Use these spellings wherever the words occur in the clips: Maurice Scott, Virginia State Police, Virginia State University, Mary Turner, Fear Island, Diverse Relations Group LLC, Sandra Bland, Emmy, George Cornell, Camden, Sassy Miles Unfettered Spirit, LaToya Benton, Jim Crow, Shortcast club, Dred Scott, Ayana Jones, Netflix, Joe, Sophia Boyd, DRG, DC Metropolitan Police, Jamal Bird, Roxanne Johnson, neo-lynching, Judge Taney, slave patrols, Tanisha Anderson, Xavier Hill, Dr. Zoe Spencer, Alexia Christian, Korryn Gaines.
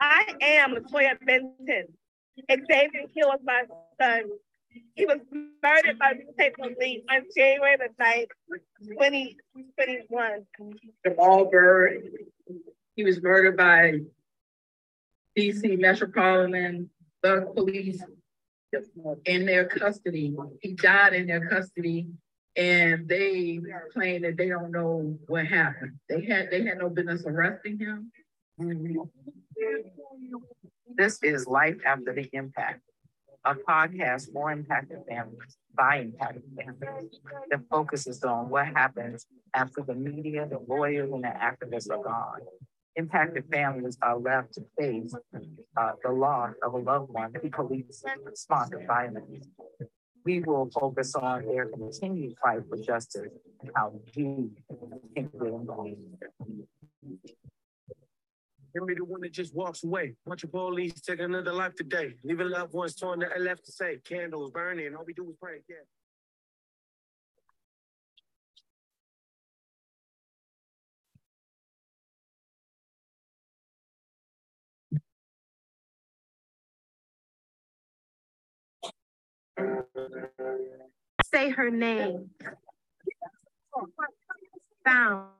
I am LaToya Benton. Xavier Hill was my son. He was murdered by the state police on January the 9th, 2021. Jamal Bird, he was murdered by DC Metropolitan Police in their custody. He died in their custody, and they claim that they don't know what happened. They had no business arresting him. This is Life After the Impact, a podcast for impacted families, by impacted families, that focuses on what happens after the media, the lawyers, and the activists are gone. Impacted families are left to face the loss of a loved one who police-sponsored violence. We will focus on their continued fight for justice and how we can do it. Remember the one that just walks away. Bunch of police take another life today. Leave a loved one's torn that I left to say. Candles burning. All we do is pray. Yeah. Say her name. Found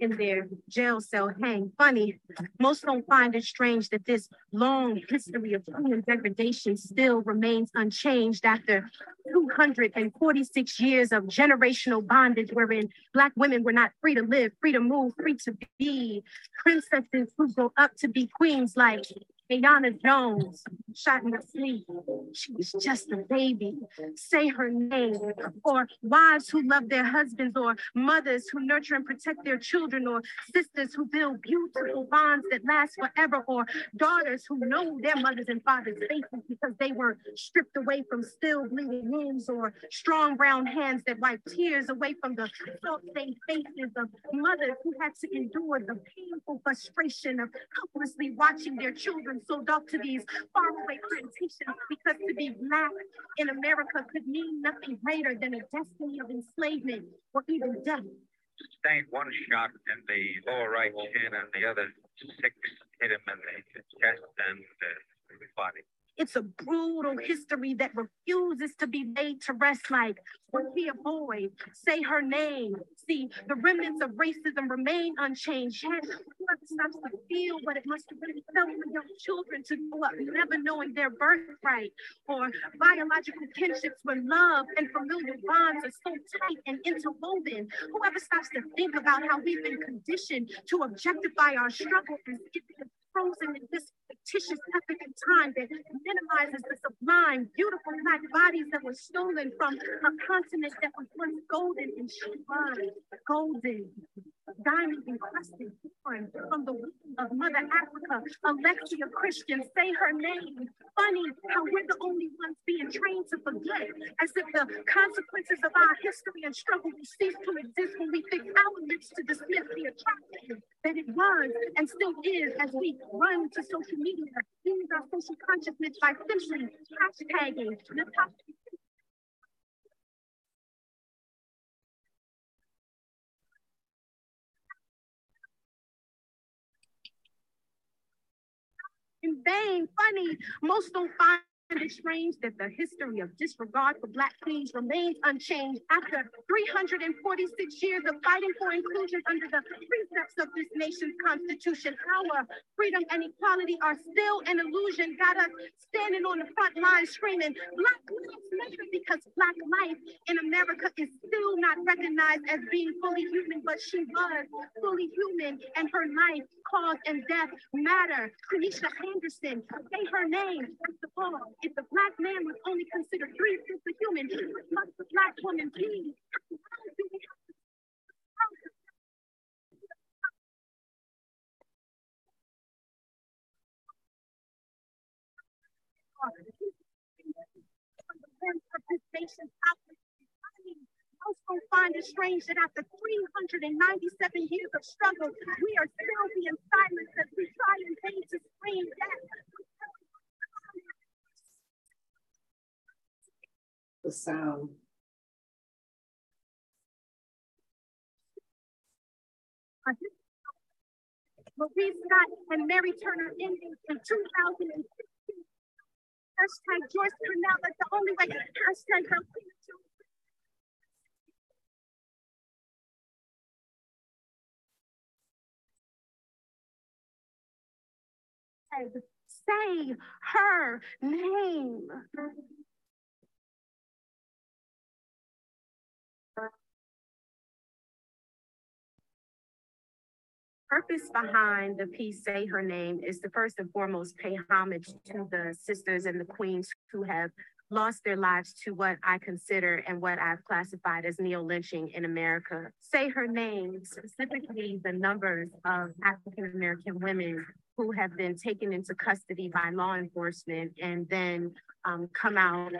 in their jail cell hang. Funny, most don't find it strange that this long history of human degradation still remains unchanged after 246 years of generational bondage wherein Black women were not free to live, free to move, free to be princesses who grow up to be queens like Ayana Jones, shot in her sleep. She was just a baby. Say her name. Or wives who love their husbands, or mothers who nurture and protect their children, or sisters who build beautiful bonds that last forever, or daughters who know their mothers and fathers' faces because they were stripped away from still bleeding wombs, or strong brown hands that wipe tears away from the salt-stained faces of mothers who had to endure the painful frustration of helplessly watching their children sold off to these faraway plantations because to be Black in America could mean nothing greater than a destiny of enslavement or even death. Sustained one shot in the lower right shin and the other six hit him in the chest and the body. It's a brutal history that refuses to be laid to rest like Sophia Boyd. Say her name. See, the remnants of racism remain unchanged. Yet, whoever starts to feel what it must have been felt for young children to grow up never knowing their birthright, or biological kinships where love and familial bonds are so tight and interwoven. Whoever starts to think about how we've been conditioned to objectify our struggle and skip it frozen in this fictitious epic of time that minimizes the sublime, beautiful Black bodies that were stolen from a continent that was once golden and shine, golden, diamond encrusted, born from the womb of Mother Africa, Alexia Christian. Say her name. Funny how we're the only ones being trained to forget, as if the consequences of our history and struggle will cease to exist when we fix our lips to dismiss the atrocity that it was and still is as we run to social media, use our social consciousness by simply hashtagging LaToya. In vain, funny, most don't find it's strange that the history of disregard for Black queens remains unchanged after 346 years of fighting for inclusion under the precepts of this nation's Constitution. Our freedom and equality are still an illusion, got us standing on the front line screaming, Black lives matter, because Black life in America is still not recognized as being fully human, but she was fully human, and her life, cause, and death matter. Tanisha Anderson, say her name. That's the ball. If the Black man was only considered 3/5 a human, what must the Black woman be? Most will find it strange that after 397 years of struggle, we are still being silenced as we try in vain to scream death. The sound. Maurice Scott and Mary Turner ending in 2016. #George Cornell, that's the only way. #Roxanne Johnson. Say her name. Purpose behind the piece, Say Her Name, is to first and foremost pay homage to the sisters and the queens who have lost their lives to what I consider and what I've classified as neo-lynching in America. Say Her Name, specifically the numbers of African-American women who have been taken into custody by law enforcement and then come out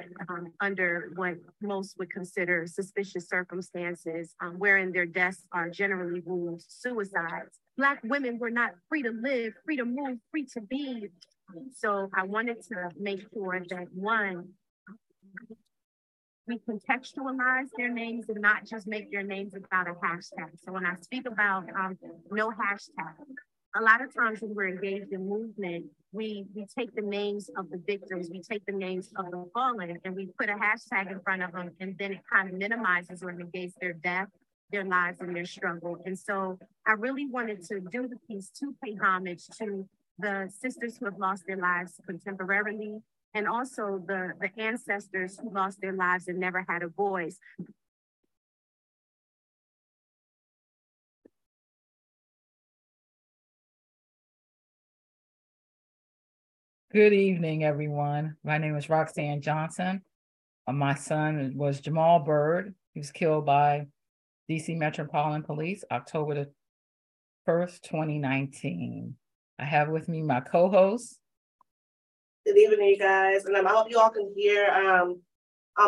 under what most would consider suspicious circumstances, wherein their deaths are generally ruled suicides. Black women were not free to live, free to move, free to be. So I wanted to make sure that, one, we contextualize their names and not just make their names about a hashtag. So when I speak about no hashtag, a lot of times when we're engaged in movement, we take the names of the victims, we take the names of the fallen, and we put a hashtag in front of them, and then it kind of minimizes or negates their death, their lives, and their struggle. And so I really wanted to do the piece to pay homage to the sisters who have lost their lives contemporarily, and also the ancestors who lost their lives and never had a voice. Good evening, everyone. My name is Roxanne Johnson. My son was Jamal Bird. He was killed by DC Metropolitan Police, October the 1st, 2019. I have with me my co-host. Good evening, you guys. And I hope you all can hear on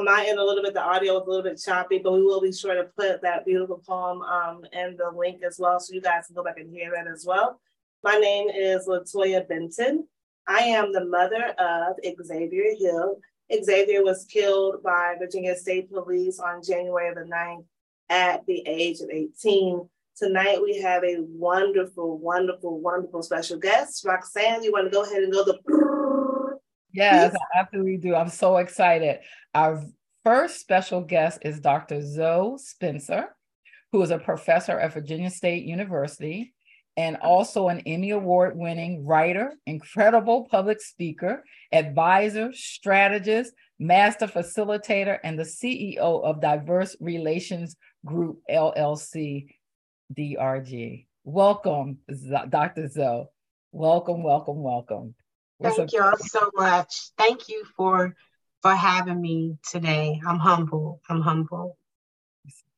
my end a little bit. The audio is a little bit choppy, but we will be sure to put that beautiful poem in the link as well, so you guys can go back and hear that as well. My name is LaToya Benton. I am the mother of Xavier Hill. Xavier was killed by Virginia State Police on January the 9th at the age of 18. Tonight, we have a wonderful, wonderful, wonderful special guest. Roxanne, you want to go ahead and go the... Yes, I absolutely do. I'm so excited. Our first special guest is Dr. Zoe Spencer, who is a professor at Virginia State University, and also an Emmy Award-winning writer, incredible public speaker, advisor, strategist, master facilitator, and the CEO of Diverse Relations Group LLC, DRG. Welcome, Dr. Zoe. Welcome, welcome, welcome. Thank you all so much. Thank you for having me today. I'm humble. I'm humble.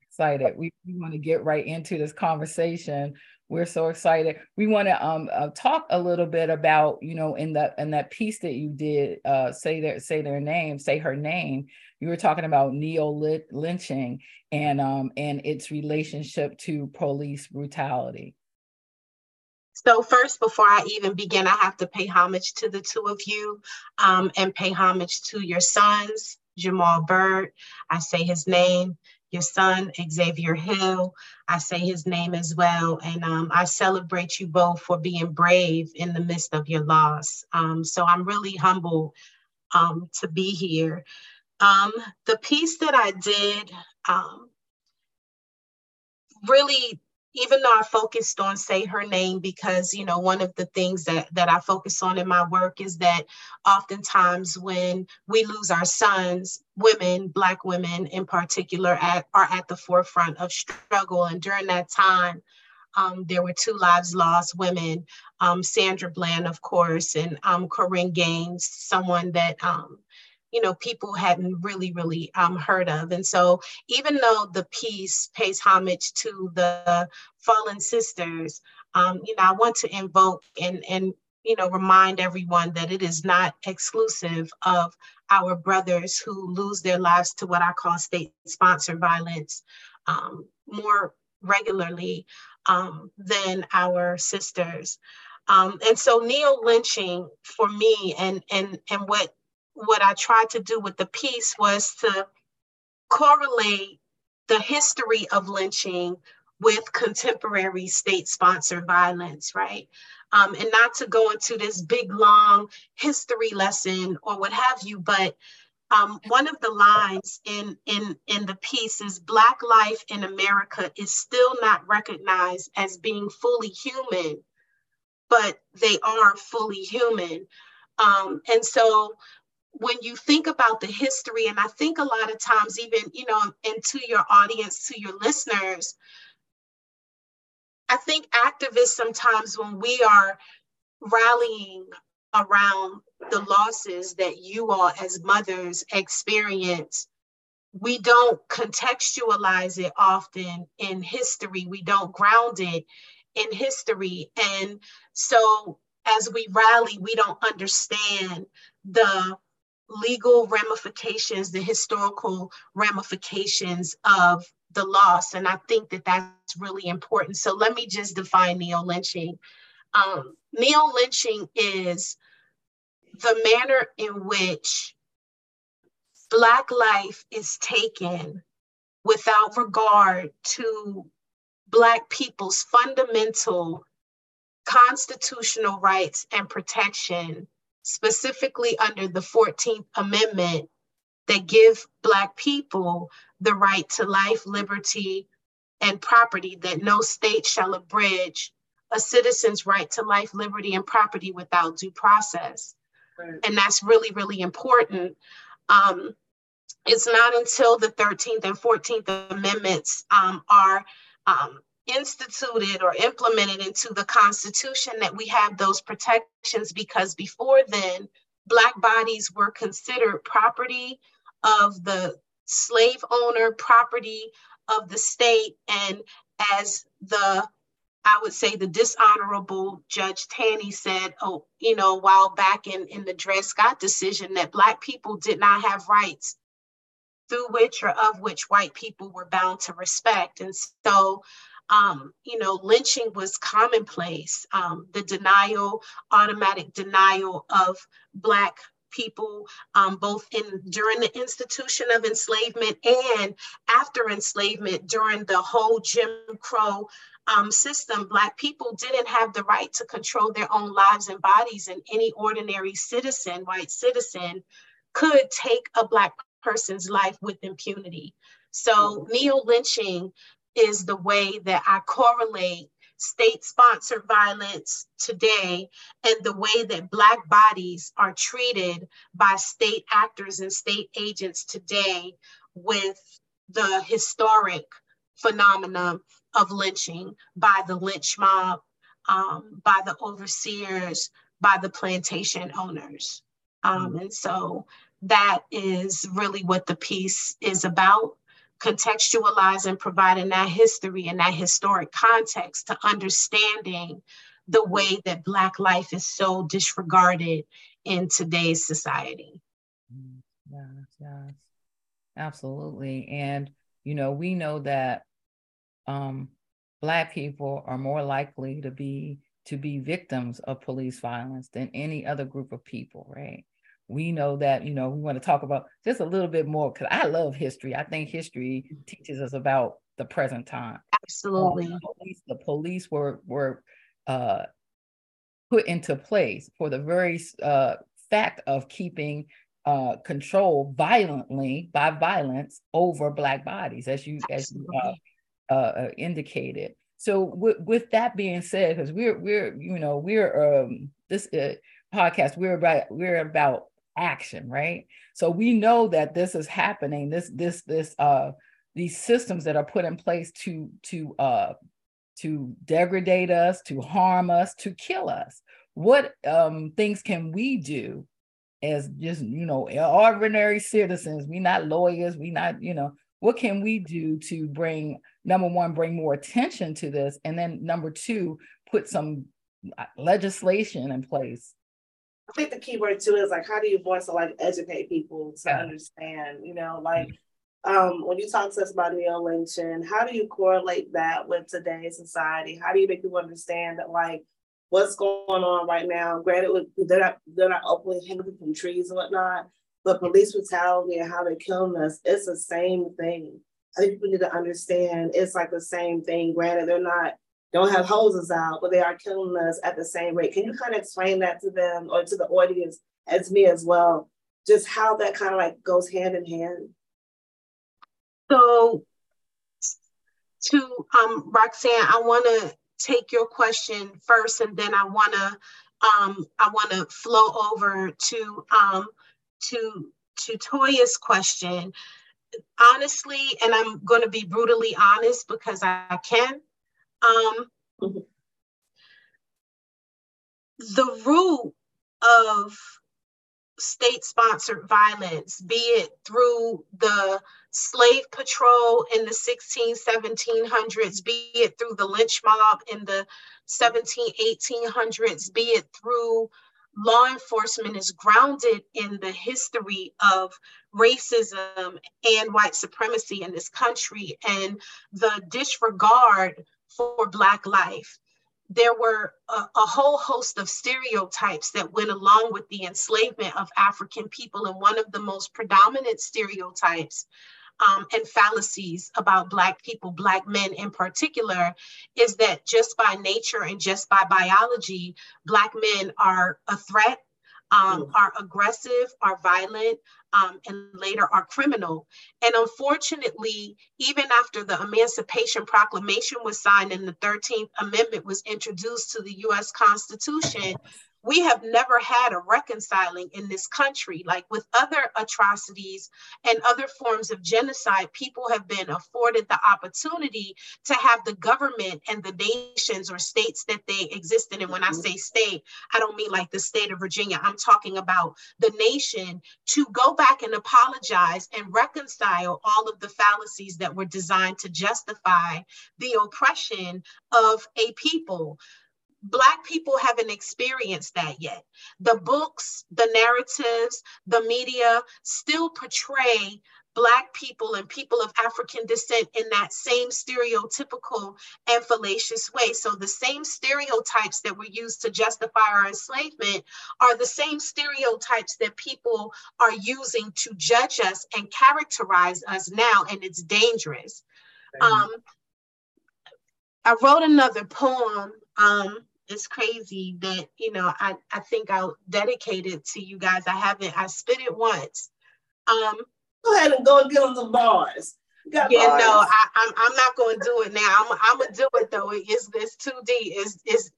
Excited. We want to get right into this conversation. We're so excited. We want to talk a little bit about, you know, in that piece that you did, say her name. You were talking about neo-lynching and its relationship to police brutality. So first, before I even begin, I have to pay homage to the two of you, and pay homage to your sons, Jamal Bird. I say his name. Your son, Xavier Hill, I say his name as well. And I celebrate you both for being brave in the midst of your loss. So I'm really humbled to be here. The piece that I did, really, even though I focused on Say Her Name, because, you know, one of the things that I focus on in my work is that oftentimes when we lose our sons, women, Black women in particular, are at the forefront of struggle. And during that time, there were two lives lost, women, Sandra Bland, of course, and Korryn Gaines, someone that, you know, people hadn't really heard of. And so even though the piece pays homage to the fallen sisters, you know, I want to invoke and you know, remind everyone that it is not exclusive of our brothers who lose their lives to what I call state-sponsored violence more regularly than our sisters. And so neo-lynching for me and what I tried to do with the piece was to correlate the history of lynching with contemporary state-sponsored violence, right? And not to go into this big, long history lesson or what have you, but one of the lines in the piece is, Black life in America is still not recognized as being fully human, but they are fully human. And so when you think about the history, and I think a lot of times even, you know, and to your audience, to your listeners, I think activists sometimes when we are rallying around the losses that you all as mothers experience, we don't contextualize it often in history. We don't ground it in history. And so as we rally, we don't understand the legal ramifications, the historical ramifications of the loss. And I think that that's really important. So let me just define neo-lynching. Neo-lynching is the manner in which Black life is taken without regard to Black people's fundamental constitutional rights and protection, specifically under the 14th Amendment, that give Black people the right to life, liberty, and property, that no state shall abridge a citizen's right to life, liberty, and property without due process. Right. And that's really, really important. It's not until the 13th and 14th Amendments are instituted or implemented into the Constitution that we have those protections, because before then, Black bodies were considered property of the slave owner, property of the state. And as the dishonorable Judge Taney said, a while back in the Dred Scott decision, that Black people did not have rights through which or of which white people were bound to respect. And so, lynching was commonplace. The automatic denial of Black people, both during the institution of enslavement and after enslavement, during the whole Jim Crow system, Black people didn't have the right to control their own lives and bodies, and any ordinary citizen, white citizen, could take a Black person's life with impunity. So neo-lynching is the way that I correlate state-sponsored violence today and the way that Black bodies are treated by state actors and state agents today with the historic phenomenon of lynching by the lynch mob, by the overseers, by the plantation owners. And so that is really what the piece is about, contextualizing, providing that history and that historic context to understanding the way that Black life is so disregarded in today's society. Yes, absolutely. And, we know that Black people are more likely to be victims of police violence than any other group of people, right? We know that, we want to talk about just a little bit more, because I love history. I think history teaches us about the present time. Absolutely. The police were put into place for the very fact of keeping control violently by violence over Black bodies, as you indicated. So with that being said, because this podcast, we're about action, right? So we know that this is happening. These systems that are put in place to degrade us, to harm us, to kill us. What things can we do as just ordinary citizens? We're not lawyers. We're not What can we do to bring more attention to this, and then number two, put some legislation in place? I think the key word too is how do you voice educate people to understand, when you talk to us about neo-lynching, how do you correlate that with today's society? How do you make people understand that what's going on right now? Granted, they're not openly hanging from trees and whatnot, but police brutality and how they're killing us, it's the same thing. I think people need to understand it's like the same thing. Granted, they're not, don't have hoses out, but they are killing us at the same rate. Can you kind of explain that to them or to the audience as me as well? Just how that kind of like goes hand in hand. So to Roxanne, I want to take your question first, and then I want to flow over to Toya's question. Honestly, and I'm going to be brutally honest because I can. The root of state-sponsored violence, be it through the slave patrol in the 1700s, be it through the lynch mob in the 1800s, be it through law enforcement, is grounded in the history of racism and white supremacy in this country and the disregard for Black life. There were a whole host of stereotypes that went along with the enslavement of African people. And one of the most predominant stereotypes and fallacies about Black people, Black men in particular, is that just by nature and just by biology, Black men are a threat, are aggressive, are violent, and later are criminal. And unfortunately, even after the Emancipation Proclamation was signed and the 13th Amendment was introduced to the US Constitution, we have never had a reconciling in this country. Like with other atrocities and other forms of genocide, people have been afforded the opportunity to have the government and the nations or states that they exist in. And when I say state, I don't mean like the state of Virginia. I'm talking about the nation to go back and apologize and reconcile all of the fallacies that were designed to justify the oppression of a people. Black people haven't experienced that yet. The books, the narratives, the media still portray Black people and people of African descent in that same stereotypical and fallacious way. So the same stereotypes that were used to justify our enslavement are the same stereotypes that people are using to judge us and characterize us now, and it's dangerous. I wrote another poem. It's crazy that, you know, I think I'll dedicate it to you guys. I spit it once. Go ahead and go get on the bars. Yeah, bars. No, I'm not going to do it now. I'm gonna do it though. It's too deep.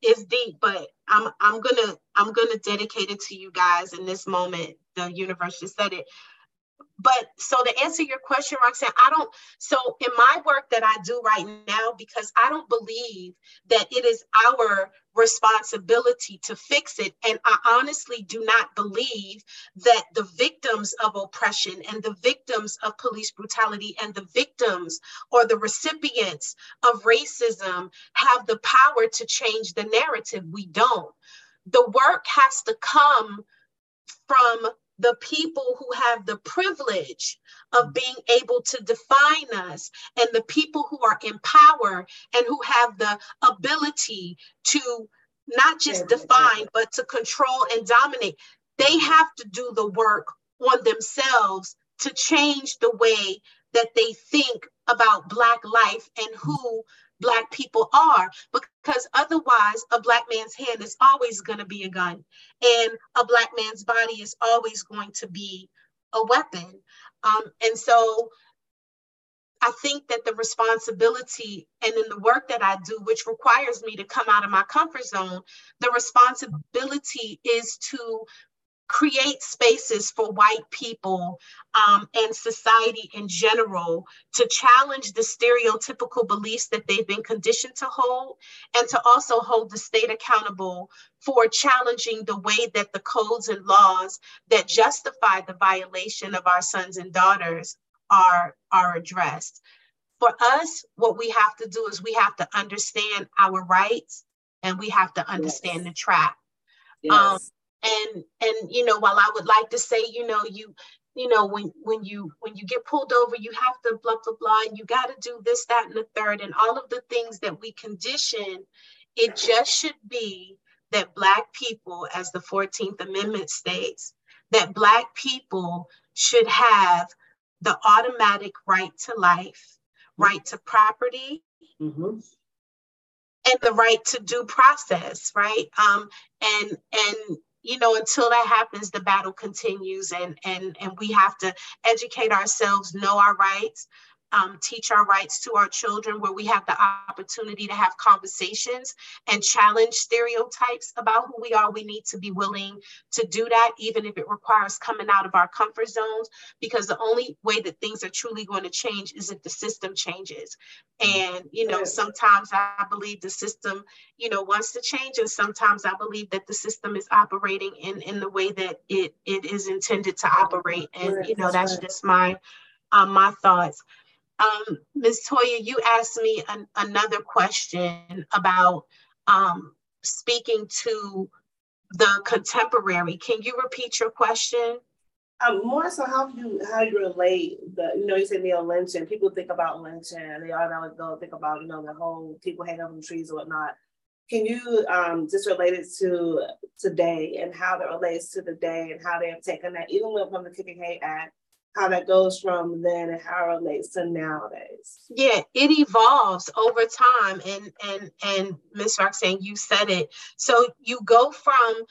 It's deep, but I'm gonna dedicate it to you guys in this moment. The universe just said it. But so to answer your question, Roxanne, so in my work that I do right now, because I don't believe that it is our responsibility to fix it. And I honestly do not believe that the victims of oppression and the victims of police brutality and the victims or the recipients of racism have the power to change the narrative. We don't. The work has to come from the people who have the privilege of being able to define us, and the people who are in power and who have the ability to not just define, but to control and dominate. They have to do the work on themselves to change the way that they think about Black life and who Black people are, because otherwise a Black man's hand is always going to be a gun and a Black man's body is always going to be a weapon. And so I think that the responsibility, and in the work that I do, which requires me to come out of my comfort zone, the responsibility is to create spaces for white people and society in general to challenge the stereotypical beliefs that they've been conditioned to hold, and to also hold the state accountable for challenging the way that the codes and laws that justify the violation of our sons and daughters are addressed. For us, what we have to do is we have to understand our rights, and we have to understand the trap. Yes. And you know, while I would like to say, you know, when you get pulled over, you have to blah blah blah, and you got to do this, that, and the third, and all of the things that we condition, it just should be that Black people, as the 14th Amendment states, that Black people should have the automatic right to life, right to property, and the right to due process, right? And you know, until that happens, the battle continues, and we have to educate ourselves, know our rights, teach our rights to our children, where we have the opportunity to have conversations and challenge stereotypes about who we are. We need to be willing to do that, even if it requires coming out of our comfort zones, because the only way that things are truly going to change is if the system changes. And, you know, sometimes I believe the system, you know, wants to change, and sometimes I believe that the system is operating in the way that it is intended to operate. And, you know, that's just my thoughts. Ms. Toya, you asked me another question about speaking to the contemporary. Can you repeat your question? More so, how you relate the, you know, you said neo lynching. People think about lynching, and they automatically go think about, you know, the whole people hang up in trees or whatnot. Can you just relate it to today and how that relates to the day and how they have taken that, even from the Kicking Hate Act? How that goes from then and how it relates to nowadays. Yeah, it evolves over time. And Ms. Roxanne, you said it. So you go from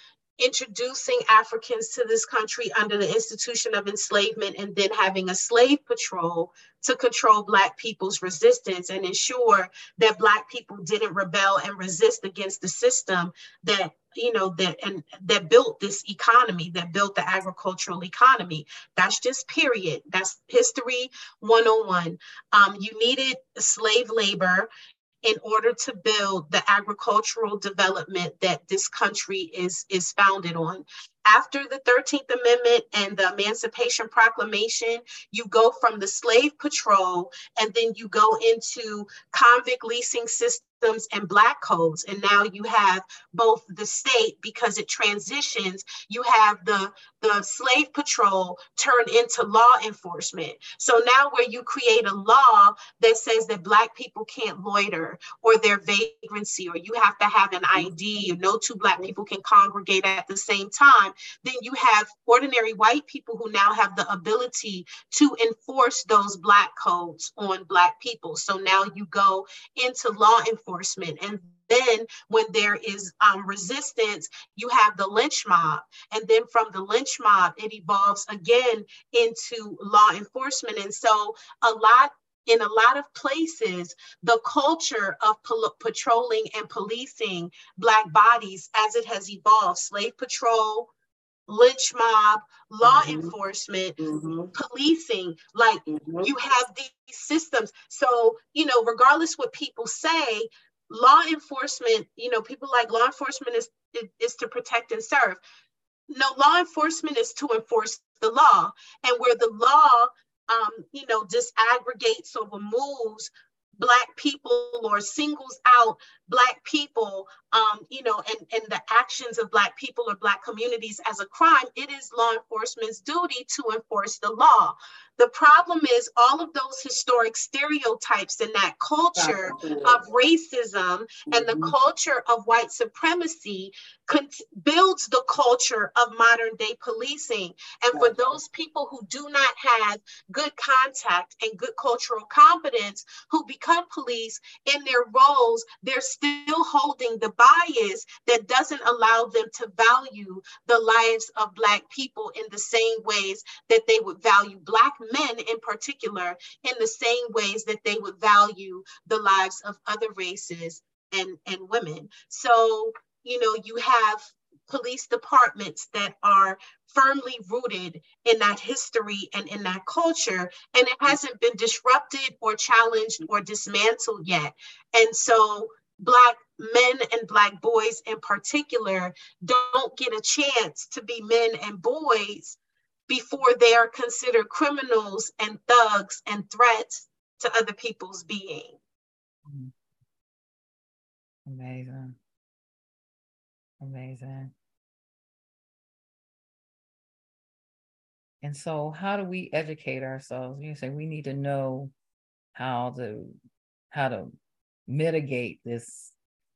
introducing Africans to this country under the institution of enslavement and then having a slave patrol to control Black people's resistance and ensure that Black people didn't rebel and resist against the system that, you know, that built this economy, that built the agricultural economy. That's just period. That's history 101. You needed slave labor in order to build the agricultural development that this country is founded on. After the 13th Amendment and the Emancipation Proclamation, you go from the slave patrol, and then you go into convict leasing systems and black codes. And now you have both the state, because it transitions, you have the slave patrol turned into law enforcement. So now where you create a law that says that Black people can't loiter or their vagrancy, or you have to have an ID, or no two Black people can congregate at the same time, then you have ordinary white people who now have the ability to enforce those black codes on Black people. So now you go into law enforcement. And then when there is resistance, you have the lynch mob. And then from the lynch mob, it evolves again into law enforcement. And so in a lot of places, the culture of patrolling and policing Black bodies as it has evolved, slave patrol, lynch mob, law enforcement, policing, like you have these systems. So, you know, regardless what people say, law enforcement, you know, people like law enforcement is to protect and serve. No, law enforcement is to enforce the law. And where the law, you know, disaggregates or removes Black people or singles out Black people, you know, and the actions of Black people or Black communities as a crime, it is law enforcement's duty to enforce the law. The problem is all of those historic stereotypes and that culture of racism and the culture of white supremacy builds the culture of modern day policing. And for those people who do not have good contact and good cultural competence, who become police in their roles, they're still holding the bias that doesn't allow them to value the lives of Black people in the same ways that they would value Black men in particular, in the same ways that they would value the lives of other races and women. So, you know, you have police departments that are firmly rooted in that history and in that culture, and it hasn't been disrupted or challenged or dismantled yet. And so Black men and Black boys in particular don't get a chance to be men and boys before they are considered criminals and thugs and threats to other people's being. Amazing. Amazing. And so how do we educate ourselves? You say we need to know how to mitigate this,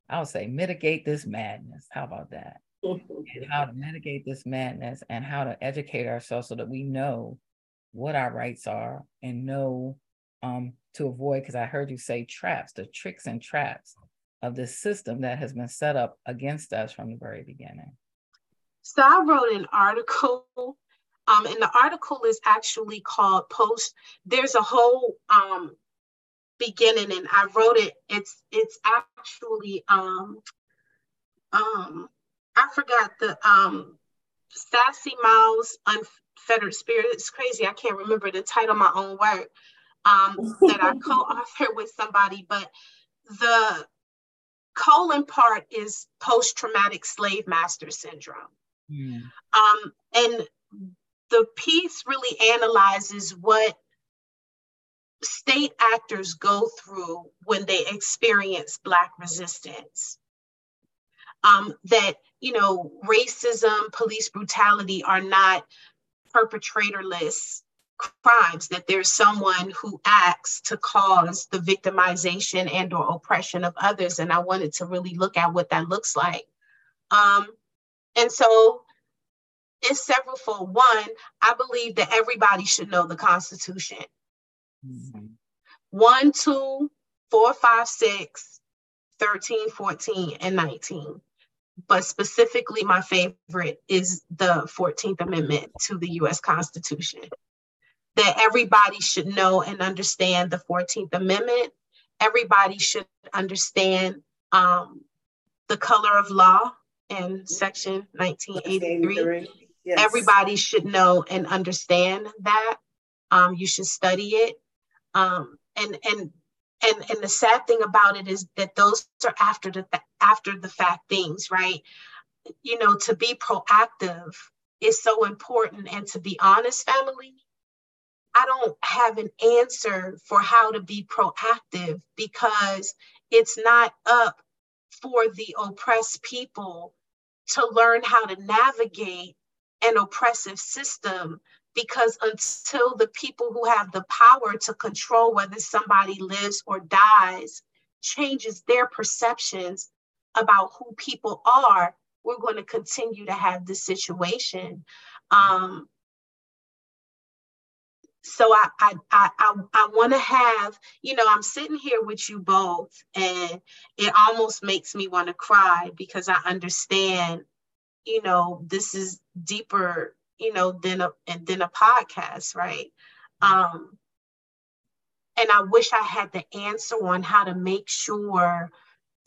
I would say mitigate this madness. How about that? And how to mitigate this madness and how to educate ourselves so that we know what our rights are and know to avoid, because I heard you say traps, the tricks and traps of this system that has been set up against us from the very beginning? So I wrote an article, and the article is actually called Post. There's a whole beginning, and I wrote it. It's actually I forgot the Sassy Miles Unfettered Spirit. It's crazy. I can't remember the title of my own work that I co-authored with somebody, but the colon part is post-traumatic slave master syndrome. Yeah. And the piece really analyzes what state actors go through when they experience Black resistance. That, you know, racism, police brutality are not perpetratorless crimes, that there's someone who acts to cause the victimization and or oppression of others. And I wanted to really look at what that looks like. And so it's severalfold. One, I believe that everybody should know the Constitution. Mm-hmm. 1, 2, 4, 5, 6, 13, 14, and 19. But specifically my favorite is the 14th Amendment to the US Constitution. That everybody should know and understand the 14th Amendment. Everybody should understand the color of law in section 1983. Yes. Everybody should know and understand that. You should study it. And the sad thing about it is that those are after the fact things, right? You know, to be proactive is so important. And to be honest, family, I don't have an answer for how to be proactive, because it's not up for the oppressed people to learn how to navigate an oppressive system, because until the people who have the power to control whether somebody lives or dies changes their perceptions about who people are, we're going to continue to have this situation. So I want to have, you know, I'm sitting here with you both, and it almost makes me want to cry, because I understand, you know, this is deeper, you know, than a podcast, right? And I wish I had the answer on how to make sure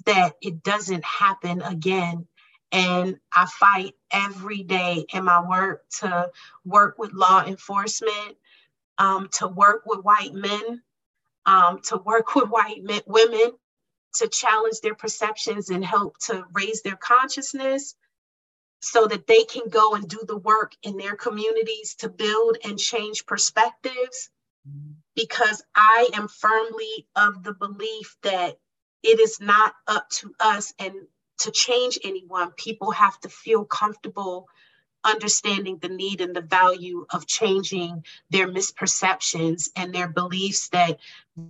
that it doesn't happen again. And I fight every day in my work to work with law enforcement, to work with white men, to work with white men, women, to challenge their perceptions and help to raise their consciousness so that they can go and do the work in their communities to build and change perspectives. Because I am firmly of the belief that it is not up to us and to change anyone. People have to feel comfortable understanding the need and the value of changing their misperceptions and their beliefs that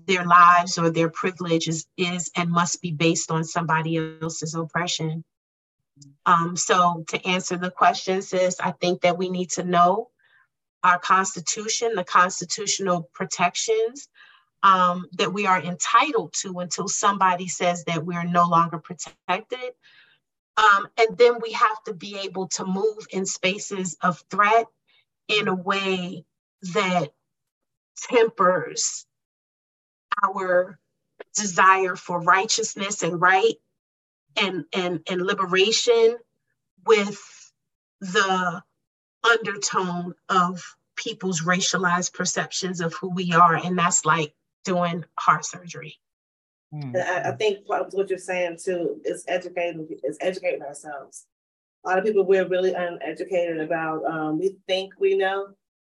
their lives or their privilege is and must be based on somebody else's oppression. So to answer the question, sis, I think that we need to know our Constitution, the constitutional protections that we are entitled to until somebody says that we're no longer protected. And then we have to be able to move in spaces of threat in a way that tempers our desire for righteousness and right and liberation with the undertone of people's racialized perceptions of who we are. And that's like doing heart surgery. I think what you're saying too is educating ourselves. A lot of people, we're really uneducated about, we think we know,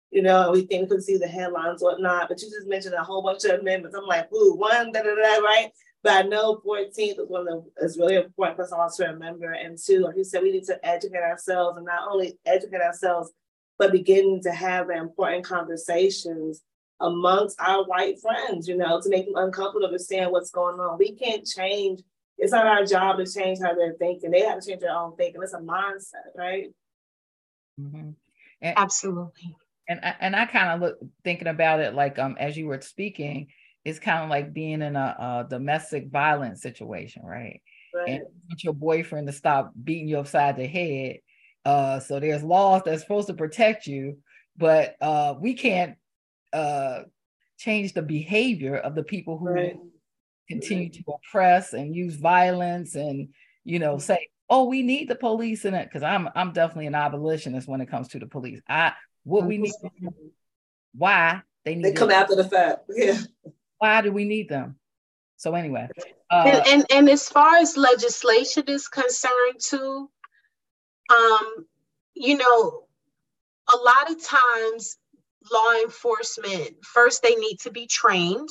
you know, we think we can see the headlines, whatnot, but you just mentioned a whole bunch of amendments. I'm like, ooh, one, right? But I know 14th is one that is really important for us all to remember. And two, like you said, we need to educate ourselves, and not only educate ourselves, but begin to have important conversations amongst our white friends, you know, to make them uncomfortable to understand what's going on. We can't change. It's not our job to change how they're thinking. They have to change their own thinking. It's a mindset, right? Mm-hmm. Absolutely. And I kind of look thinking about it like as you were speaking, it's kind of like being in a domestic violence situation, right? Right. And you want your boyfriend to stop beating you upside the head. So there's laws that's supposed to protect you, but we can't change the behavior of the people who right. continue right. to oppress and use violence and, you know, say, oh, we need the police in it. Because I'm definitely an abolitionist when it comes to the police. We need them, why they need them. They come after the fact. Yeah. Why do we need them? So anyway. And as far as legislation is concerned too, you know, a lot of times law enforcement, first they need to be trained.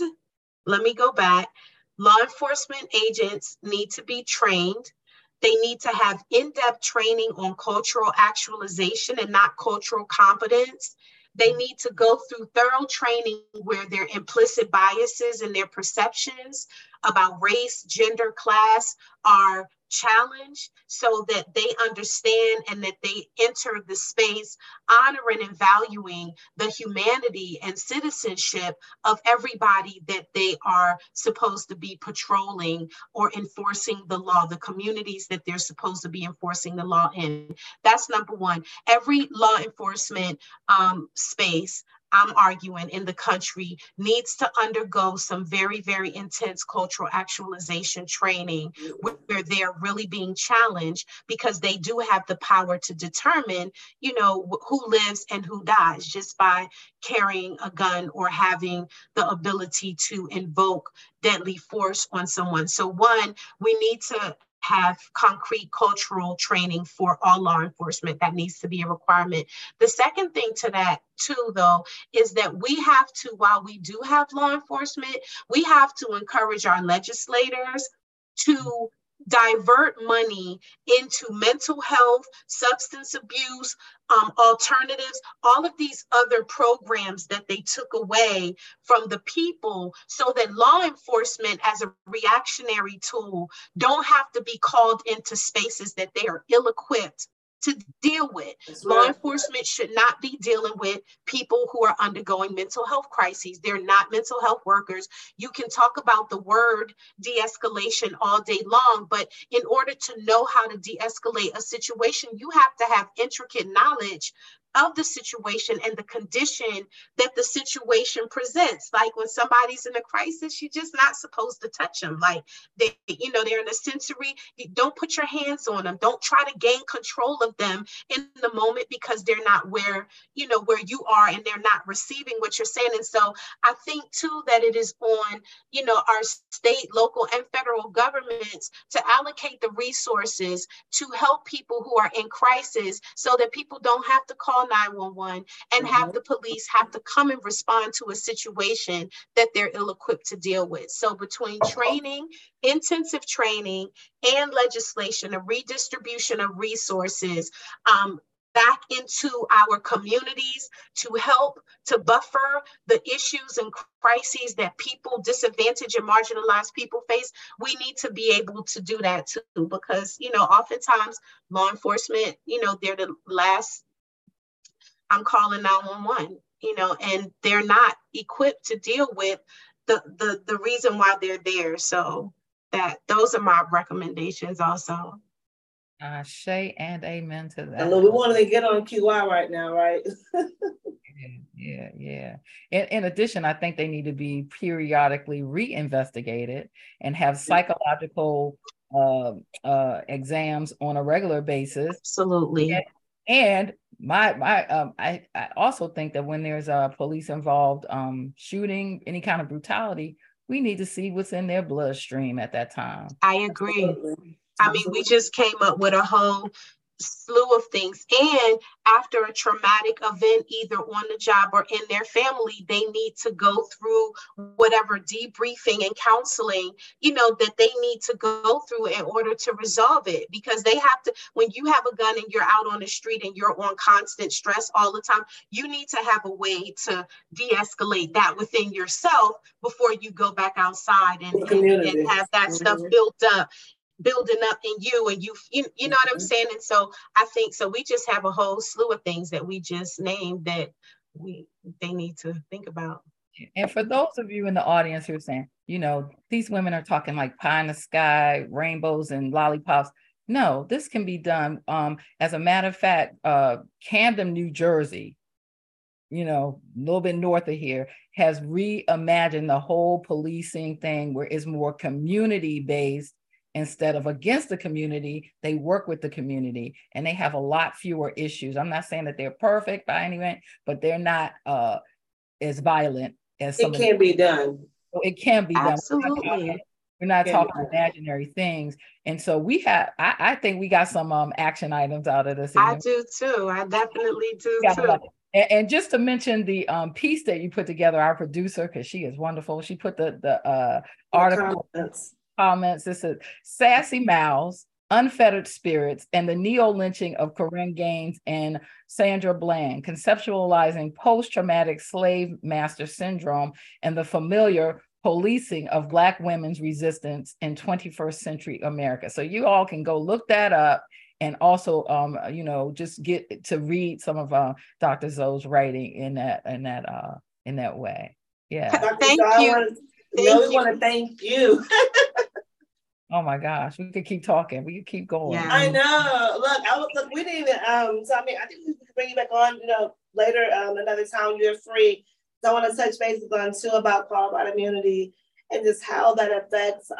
Let me go back. Law enforcement agents need to be trained. They need to have in-depth training on cultural actualization and not cultural competence. They need to go through thorough training where their implicit biases and their perceptions about race, gender, class are challenged so that they understand and that they enter the space honoring and valuing the humanity and citizenship of everybody that they are supposed to be patrolling or enforcing the law, the communities that they're supposed to be enforcing the law in. That's number one. Every law enforcement space, I'm arguing, in the country needs to undergo some very, very intense cultural actualization training where they're really being challenged because they do have the power to determine, you know, who lives and who dies just by carrying a gun or having the ability to invoke deadly force on someone. So one, we need to have concrete cultural training for all law enforcement. That needs to be a requirement. The second thing to that too, though, is that we have to, while we do have law enforcement, we have to encourage our legislators to divert money into mental health, substance abuse, alternatives, all of these other programs that they took away from the people so that law enforcement as a reactionary tool don't have to be called into spaces that they are ill-equipped to deal with. That's right. Law enforcement should not be dealing with people who are undergoing mental health crises. They're not mental health workers. You can talk about the word de-escalation all day long, but in order to know how to de-escalate a situation, you have to have intricate knowledge of the situation and the condition that the situation presents. Like when somebody's in a crisis, you're just not supposed to touch them. Like they, you know, they're in a sensory, don't put your hands on them. Don't try to gain control of them in the moment because they're not where, you know, where you are and they're not receiving what you're saying. And so I think too, that it is on, you know, our state, local and federal governments to allocate the resources to help people who are in crisis so that people don't have to call 911 and have the police have to come and respond to a situation that they're ill-equipped to deal with. So between training, intensive training, and legislation, a redistribution of resources back into our communities to help to buffer the issues and crises that people, disadvantaged and marginalized people face, we need to be able to do that too, because, you know, oftentimes law enforcement, you know, they're the last, I'm calling 911, you know, and they're not equipped to deal with the reason why they're there. So that those are my recommendations also. Shay and amen to that. We wanted to get on QI right now, right? Yeah. In addition, I think they need to be periodically reinvestigated and have psychological exams on a regular basis. Absolutely. And I also think that when there's a police involved shooting, any kind of brutality, we need to see what's in their bloodstream at that time. I agree. Absolutely. I mean, we just came up with a whole slew of things. And after a traumatic event, either on the job or in their family, they need to go through whatever debriefing and counseling, you know, that they need to go through in order to resolve it. Because they have to, when you have a gun and you're out on the street and you're on constant stress all the time, you need to have a way to de-escalate that within yourself before you go back outside and have that stuff building up in you and you know what I'm saying? And so I think, so we just have a whole slew of things that we just named that they need to think about. And for those of you in the audience who are saying, you know, these women are talking like pie in the sky, rainbows and lollipops. No, this can be done. As a matter of fact, Camden, New Jersey, you know, a little bit north of here, has reimagined the whole policing thing where it's more community-based instead of against the community. They work with the community and they have a lot fewer issues. I'm not saying that they're perfect by any way, but they're not as violent as some. It can be done. It can be done. Absolutely. We're not talking imaginary things. And so we have, I think we got some action items out of this. I do too. I definitely do too. And just to mention the piece that you put together, our producer, because she is wonderful. She put the article comments. This is Sassy Miles, Unfettered Spirits, and the Neo-Lynching of Korryn Gaines and Sandra Bland, Conceptualizing Post-Traumatic Slave Master Syndrome and the Familiar Policing of Black Women's Resistance in 21st Century America. So you all can go look that up. And also, you know, just get to read some of Dr. Zoe's writing in that way. Yeah. Thank you. I really want to thank you. Oh my gosh, we could keep talking. We could keep going. Yeah. I know. Look, we didn't even. So I mean, I think we could bring you back on, you know, later, another time you're free. So I want to touch bases on too about Colorado immunity and just how that affects.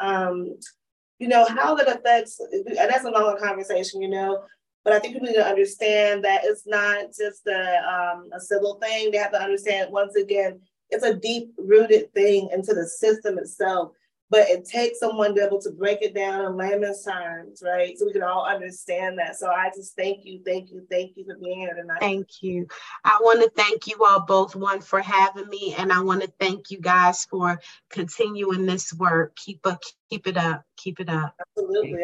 You know, how that affects, and that's a longer conversation, you know, but I think people need to understand that it's not just a civil thing. They have to understand, once again, it's a deep-rooted thing into the system itself, but it takes someone to be able to break it down in layman's terms, right? So we can all understand that. So I just thank you for being here tonight. Thank you. I want to thank you all both, one, for having me, and I want to thank you guys for continuing this work. Keep it up. Absolutely.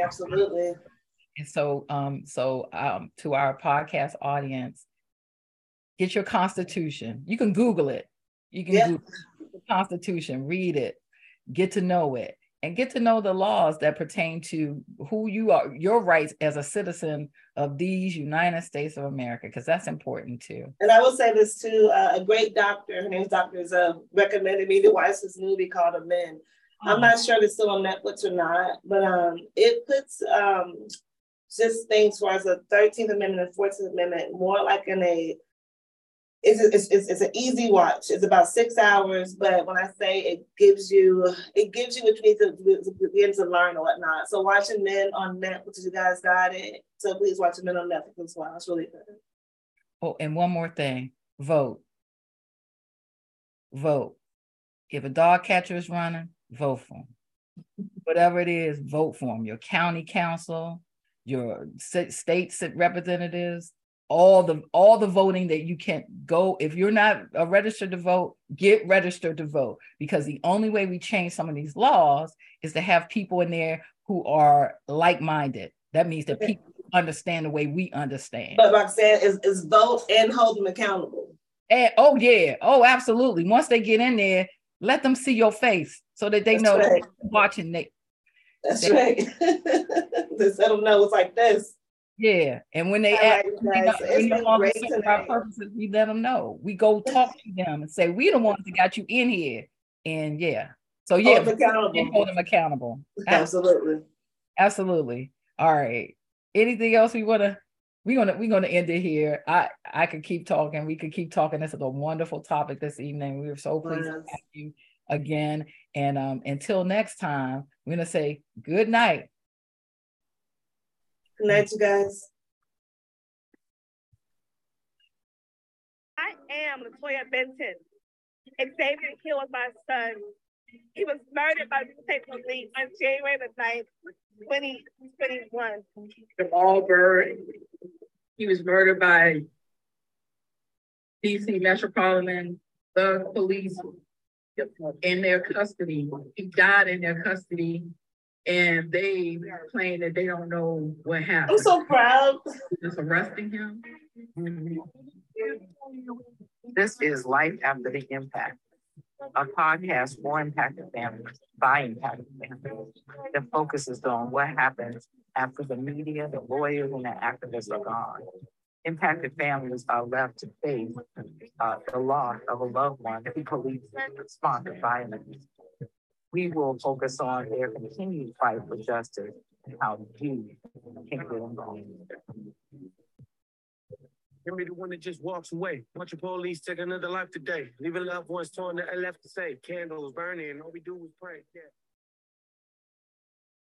And so, to our podcast audience, get your Constitution. You can Google it. You can Google the Constitution, read it, get to know it, and get to know the laws that pertain to who you are, your rights as a citizen of these United States of America, because that's important too. And I will say this too: a great doctor, her name's Dr. Zoe, recommended me to watch this movie called *Amend*. I'm not sure if it's still on Netflix or not, but it puts just things towards the 13th Amendment and 14th Amendment more like in a, it's an easy watch. It's about 6 hours, but when I say it gives you what you need to begin to learn and whatnot. So watching Men on Netflix, you guys got it. So please watch Men on Netflix as well. It's really good. Oh, and one more thing: vote. If a dog catcher is running, vote for them. Whatever it is, vote for them. Your county council, your state representatives, all the voting that you can go. If you're not registered to vote, get registered to vote, because the only way we change some of these laws is to have people in there who are like-minded. That means that people understand the way we understand. But Roxanne, is vote and hold them accountable. And, oh yeah, oh absolutely. Once they get in there, let them see your face so that they know right. They're watching. That's right. Just let them know it's like this. Yeah. And when they ask, our purposes, we let them know. We go talk to them and say, we the ones that got you in here. And yeah. So yeah, hold them accountable. Absolutely. All right. Anything else we want to? We're gonna end it here. I could keep talking. We could keep talking. This is a wonderful topic this evening. We were so pleased to have you again. And until next time, we're gonna say good night. Good night, you guys. I am LaToya Benton. Xavier Hill is my son. He was murdered by the state police on January the 9th, 2021. Jamal Bird. He was murdered by DC Metropolitan Police in their custody. He died in their custody, and they are claiming that they don't know what happened. I'm so proud. Just arresting him. This is Life After the Impact, a podcast for impacted families, by impacted families, that focuses on what happens after the media, the lawyers, and the activists are gone. impacted families are left to face the loss of a loved one who police sponsored violence. We will focus on their continued fight for justice and how you can get involved. Give me the one that just walks away. Watch the police take another life today. Leaving loved ones torn that I left to say. Candles burning. All we do is pray. Yeah.